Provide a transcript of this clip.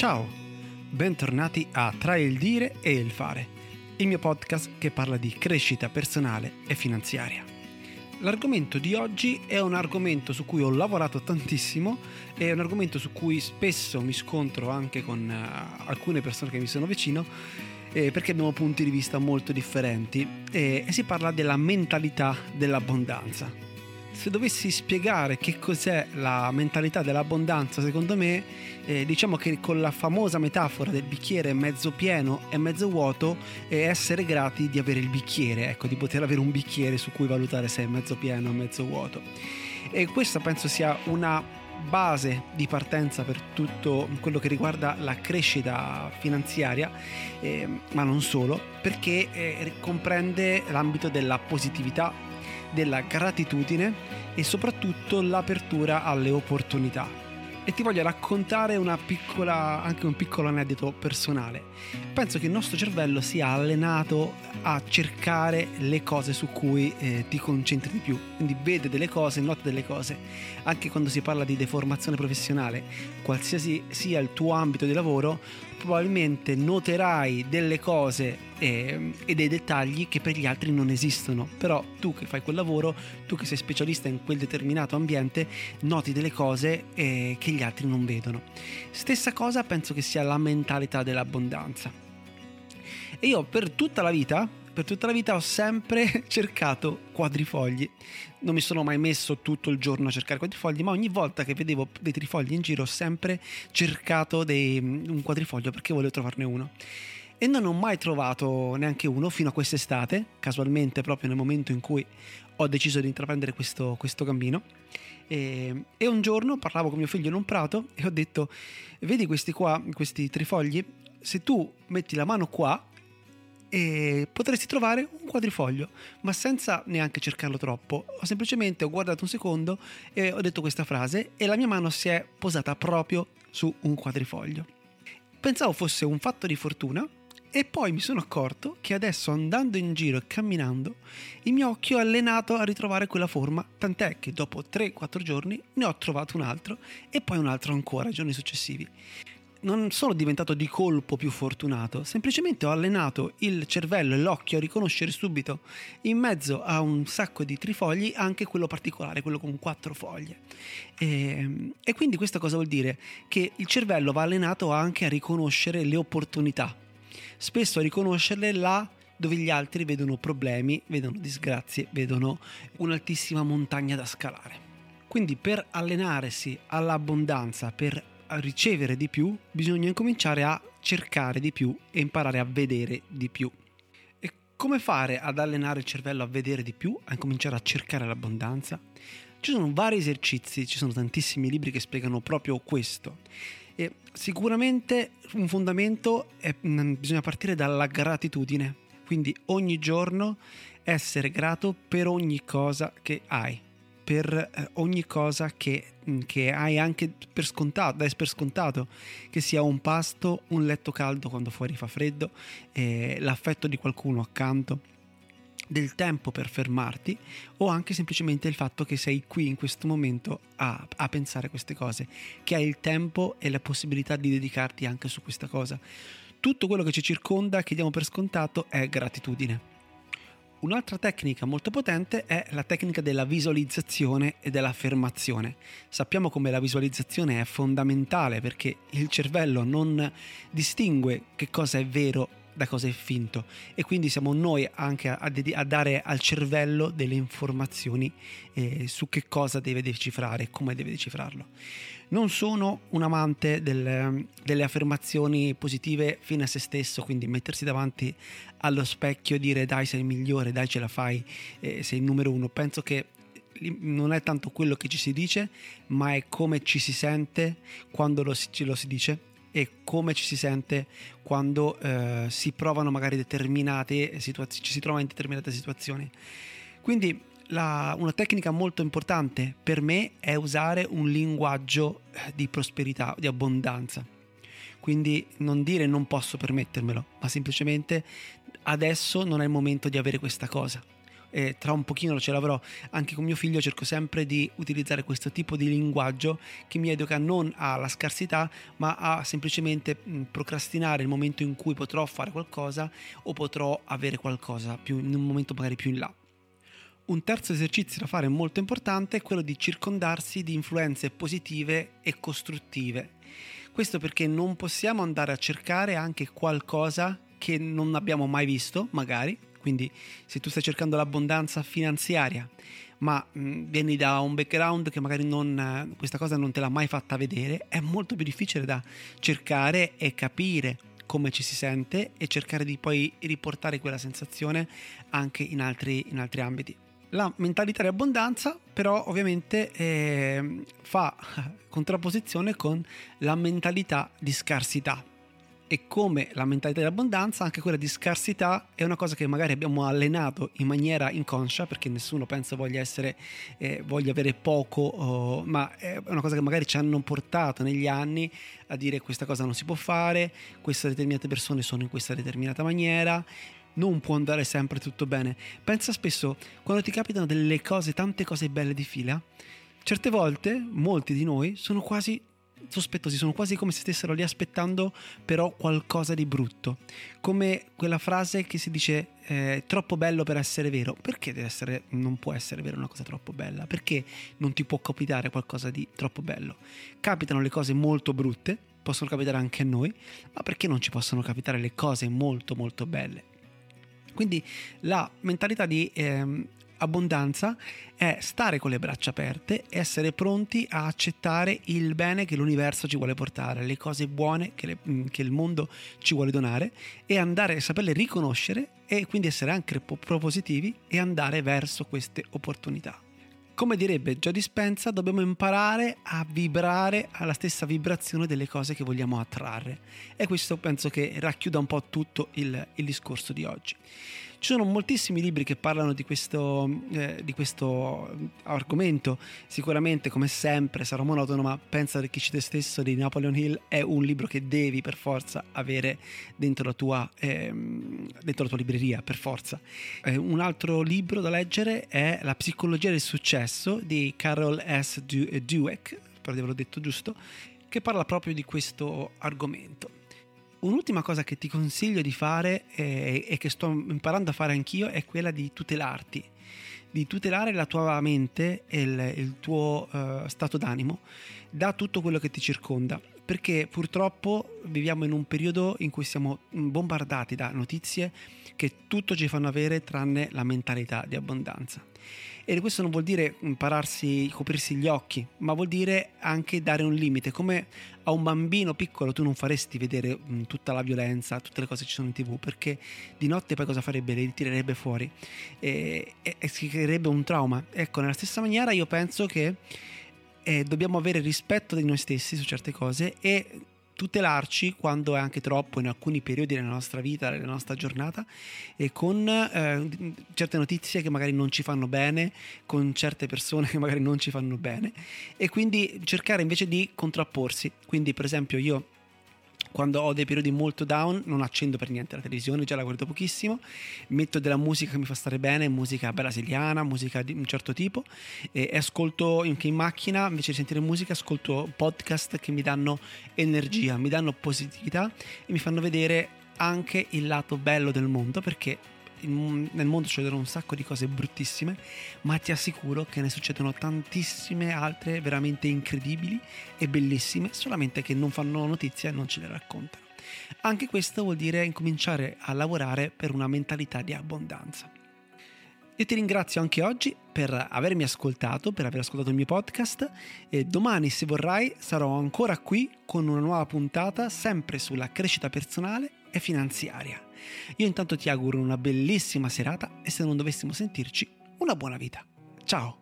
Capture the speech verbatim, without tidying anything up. Ciao, bentornati a Tra il dire e il fare, il mio podcast che parla di crescita personale e finanziaria. L'argomento di oggi è un argomento su cui ho lavorato tantissimo, è un argomento su cui spesso mi scontro anche con uh, alcune persone che mi sono vicino, eh, perché abbiamo punti di vista molto differenti eh, e si parla della mentalità dell'abbondanza. Se dovessi spiegare che cos'è la mentalità dell'abbondanza, secondo me, eh, diciamo che con la famosa metafora del bicchiere mezzo pieno e mezzo vuoto, è eh, essere grati di avere il bicchiere, ecco, di poter avere un bicchiere su cui valutare se è mezzo pieno o mezzo vuoto. E questa penso sia una base di partenza per tutto quello che riguarda la crescita finanziaria, eh, ma non solo, perché eh, comprende l'ambito della positività, della gratitudine e soprattutto l'apertura alle opportunità. E ti voglio raccontare una piccola, anche un piccolo aneddoto personale. Penso che il nostro cervello sia allenato a cercare le cose su cui eh, ti concentri di più, quindi vede delle cose, nota delle cose. Anche quando si parla di deformazione professionale, qualsiasi sia il tuo ambito di lavoro, probabilmente noterai delle cose e dei dettagli che per gli altri non esistono, però tu che fai quel lavoro, tu che sei specialista in quel determinato ambiente, noti delle cose eh, che gli altri non vedono. Stessa cosa penso che sia la mentalità dell'abbondanza. E io per tutta la vita Per tutta la vita ho sempre cercato quadrifogli. Non mi sono mai messo tutto il giorno a cercare quadrifogli, ma ogni volta che vedevo dei trifogli in giro ho sempre cercato dei, un quadrifoglio perché volevo trovarne uno. E non ho mai trovato neanche uno fino a quest'estate, casualmente proprio nel momento in cui ho deciso di intraprendere questo, questo cammino. E, e un giorno parlavo con mio figlio in un prato e ho detto: vedi questi qua, questi trifogli? Se tu metti la mano qua, e potresti trovare un quadrifoglio, ma senza neanche cercarlo troppo. Ho semplicemente ho guardato un secondo e ho detto questa frase e la mia mano si è posata proprio su un quadrifoglio. Pensavo fosse un fatto di fortuna e poi mi sono accorto che adesso, andando in giro e camminando, il mio occhio è allenato a ritrovare quella forma, tant'è che dopo tre quattro giorni ne ho trovato un altro e poi un altro ancora i giorni successivi. Non sono diventato di colpo più fortunato, semplicemente ho allenato il cervello e l'occhio a riconoscere subito in mezzo a un sacco di trifogli anche quello particolare, quello con quattro foglie. E, e quindi questa cosa vuol dire che il cervello va allenato anche a riconoscere le opportunità, spesso a riconoscerle là dove gli altri vedono problemi, vedono disgrazie, vedono un'altissima montagna da scalare. Quindi per allenarsi all'abbondanza, per a ricevere di più, bisogna incominciare a cercare di più e imparare a vedere di più. E come fare ad allenare il cervello a vedere di più, a incominciare a cercare l'abbondanza? Ci sono vari esercizi, ci sono tantissimi libri che spiegano proprio questo. E sicuramente un fondamento è, bisogna partire dalla gratitudine, quindi ogni giorno essere grato per ogni cosa che hai, per ogni cosa che, che hai anche per scontato, dai per scontato, che sia un pasto, un letto caldo quando fuori fa freddo, eh, l'affetto di qualcuno accanto, del tempo per fermarti o anche semplicemente il fatto che sei qui in questo momento a, a pensare queste cose, che hai il tempo e la possibilità di dedicarti anche su questa cosa. Tutto quello che ci circonda, che diamo per scontato, è gratitudine. Un'altra tecnica molto potente è la tecnica della visualizzazione e dell'affermazione. Sappiamo come la visualizzazione è fondamentale perché il cervello non distingue che cosa è vero da cosa è finto e quindi siamo noi anche a, ded- a dare al cervello delle informazioni eh, su che cosa deve decifrare e come deve decifrarlo. Non sono un amante del, delle affermazioni positive fino a se stesso, quindi mettersi davanti allo specchio e dire dai sei il migliore, dai ce la fai, eh, sei il numero uno. Penso che non è tanto quello che ci si dice, ma è come ci si sente quando lo si, lo si dice e come ci si sente quando eh, si provano magari determinate situazioni, ci si trova in determinate situazioni. Quindi La, una tecnica molto importante per me è usare un linguaggio di prosperità, di abbondanza. Quindi non dire non posso permettermelo, ma semplicemente adesso non è il momento di avere questa cosa. eh, tra un pochino ce l'avrò anche con mio figlio, cerco sempre di utilizzare questo tipo di linguaggio che mi educa non alla scarsità, ma a semplicemente mh, procrastinare il momento in cui potrò fare qualcosa o potrò avere qualcosa più, in un momento magari più in là. Un terzo esercizio da fare molto importante è quello di circondarsi di influenze positive e costruttive. Questo perché non possiamo andare a cercare anche qualcosa che non abbiamo mai visto, magari. Quindi se tu stai cercando l'abbondanza finanziaria, ma mh, vieni da un background che magari non, questa cosa non te l'ha mai fatta vedere, è molto più difficile da cercare e capire come ci si sente e cercare di poi riportare quella sensazione anche in altri, in altri ambiti. La mentalità di abbondanza però ovviamente eh, fa contrapposizione con la mentalità di scarsità, e come la mentalità di abbondanza anche quella di scarsità è una cosa che magari abbiamo allenato in maniera inconscia, perché nessuno penso voglia essere eh, voglia avere poco, oh, ma è una cosa che magari ci hanno portato negli anni a dire questa cosa non si può fare, queste determinate persone sono in questa determinata maniera, non può andare sempre tutto bene. Pensa spesso quando ti capitano delle cose, tante cose belle di fila, certe volte molti di noi sono quasi sospettosi, sono quasi come se stessero lì aspettando però qualcosa di brutto, come quella frase che si dice eh, troppo bello per essere vero. Perché deve essere, non può essere vera una cosa troppo bella? Perché non ti può capitare qualcosa di troppo bello? Capitano le cose molto brutte, possono capitare anche a noi, ma perché non ci possono capitare le cose molto molto belle? Quindi la mentalità di ehm, abbondanza è stare con le braccia aperte, essere pronti a accettare il bene che l'universo ci vuole portare, le cose buone che, le, che il mondo ci vuole donare, e andare a saperle riconoscere, e quindi essere anche propositivi e andare verso queste opportunità. Come direbbe Giò Dispenza, dobbiamo imparare a vibrare alla stessa vibrazione delle cose che vogliamo attrarre, e questo penso che racchiuda un po' tutto il, il discorso di oggi. Ci sono moltissimi libri che parlano di questo, eh, di questo argomento, sicuramente come sempre sarò monotono, ma Pensa ricchi te stesso di Napoleon Hill è un libro che devi per forza avere dentro la tua, eh, dentro la tua libreria, per forza. Eh, un altro libro da leggere è La psicologia del successo di Carol S. Dweck, spero di averlo detto giusto, che parla proprio di questo argomento. Un'ultima cosa che ti consiglio di fare eh, e che sto imparando a fare anch'io è quella di tutelarti, di tutelare la tua mente e il, il tuo eh, stato d'animo da tutto quello che ti circonda, perché purtroppo viviamo in un periodo in cui siamo bombardati da notizie che tutto ci fanno avere tranne la mentalità di abbondanza. E questo non vuol dire impararsi, coprirsi gli occhi, ma vuol dire anche dare un limite. Come a un bambino piccolo tu non faresti vedere mh, tutta la violenza, tutte le cose che ci sono in tv, perché di notte poi cosa farebbe? Le tirerebbe fuori e, e, e si creerebbe un trauma. Ecco, nella stessa maniera io penso che eh, dobbiamo avere rispetto di noi stessi su certe cose e tutelarci quando è anche troppo in alcuni periodi della nostra vita, della nostra giornata, e con eh, certe notizie che magari non ci fanno bene, con certe persone che magari non ci fanno bene, e quindi cercare invece di contrapporsi. Quindi per esempio io quando ho dei periodi molto down non accendo per niente la televisione, già la guardo pochissimo, metto della musica che mi fa stare bene, musica brasiliana, musica di un certo tipo, e ascolto anche in macchina, invece di sentire musica ascolto podcast che mi danno energia, mi danno positività e mi fanno vedere anche il lato bello del mondo, perché nel mondo succedono un sacco di cose bruttissime, ma ti assicuro che ne succedono tantissime altre veramente incredibili e bellissime, solamente che non fanno notizia e non ce le raccontano. Anche questo vuol dire incominciare a lavorare per una mentalità di abbondanza. Io ti ringrazio anche oggi per avermi ascoltato, per aver ascoltato il mio podcast, e domani, se vorrai, sarò ancora qui con una nuova puntata sempre sulla crescita personale e finanziaria. Io intanto ti auguro una bellissima serata e, se non dovessimo sentirci, una buona vita. Ciao!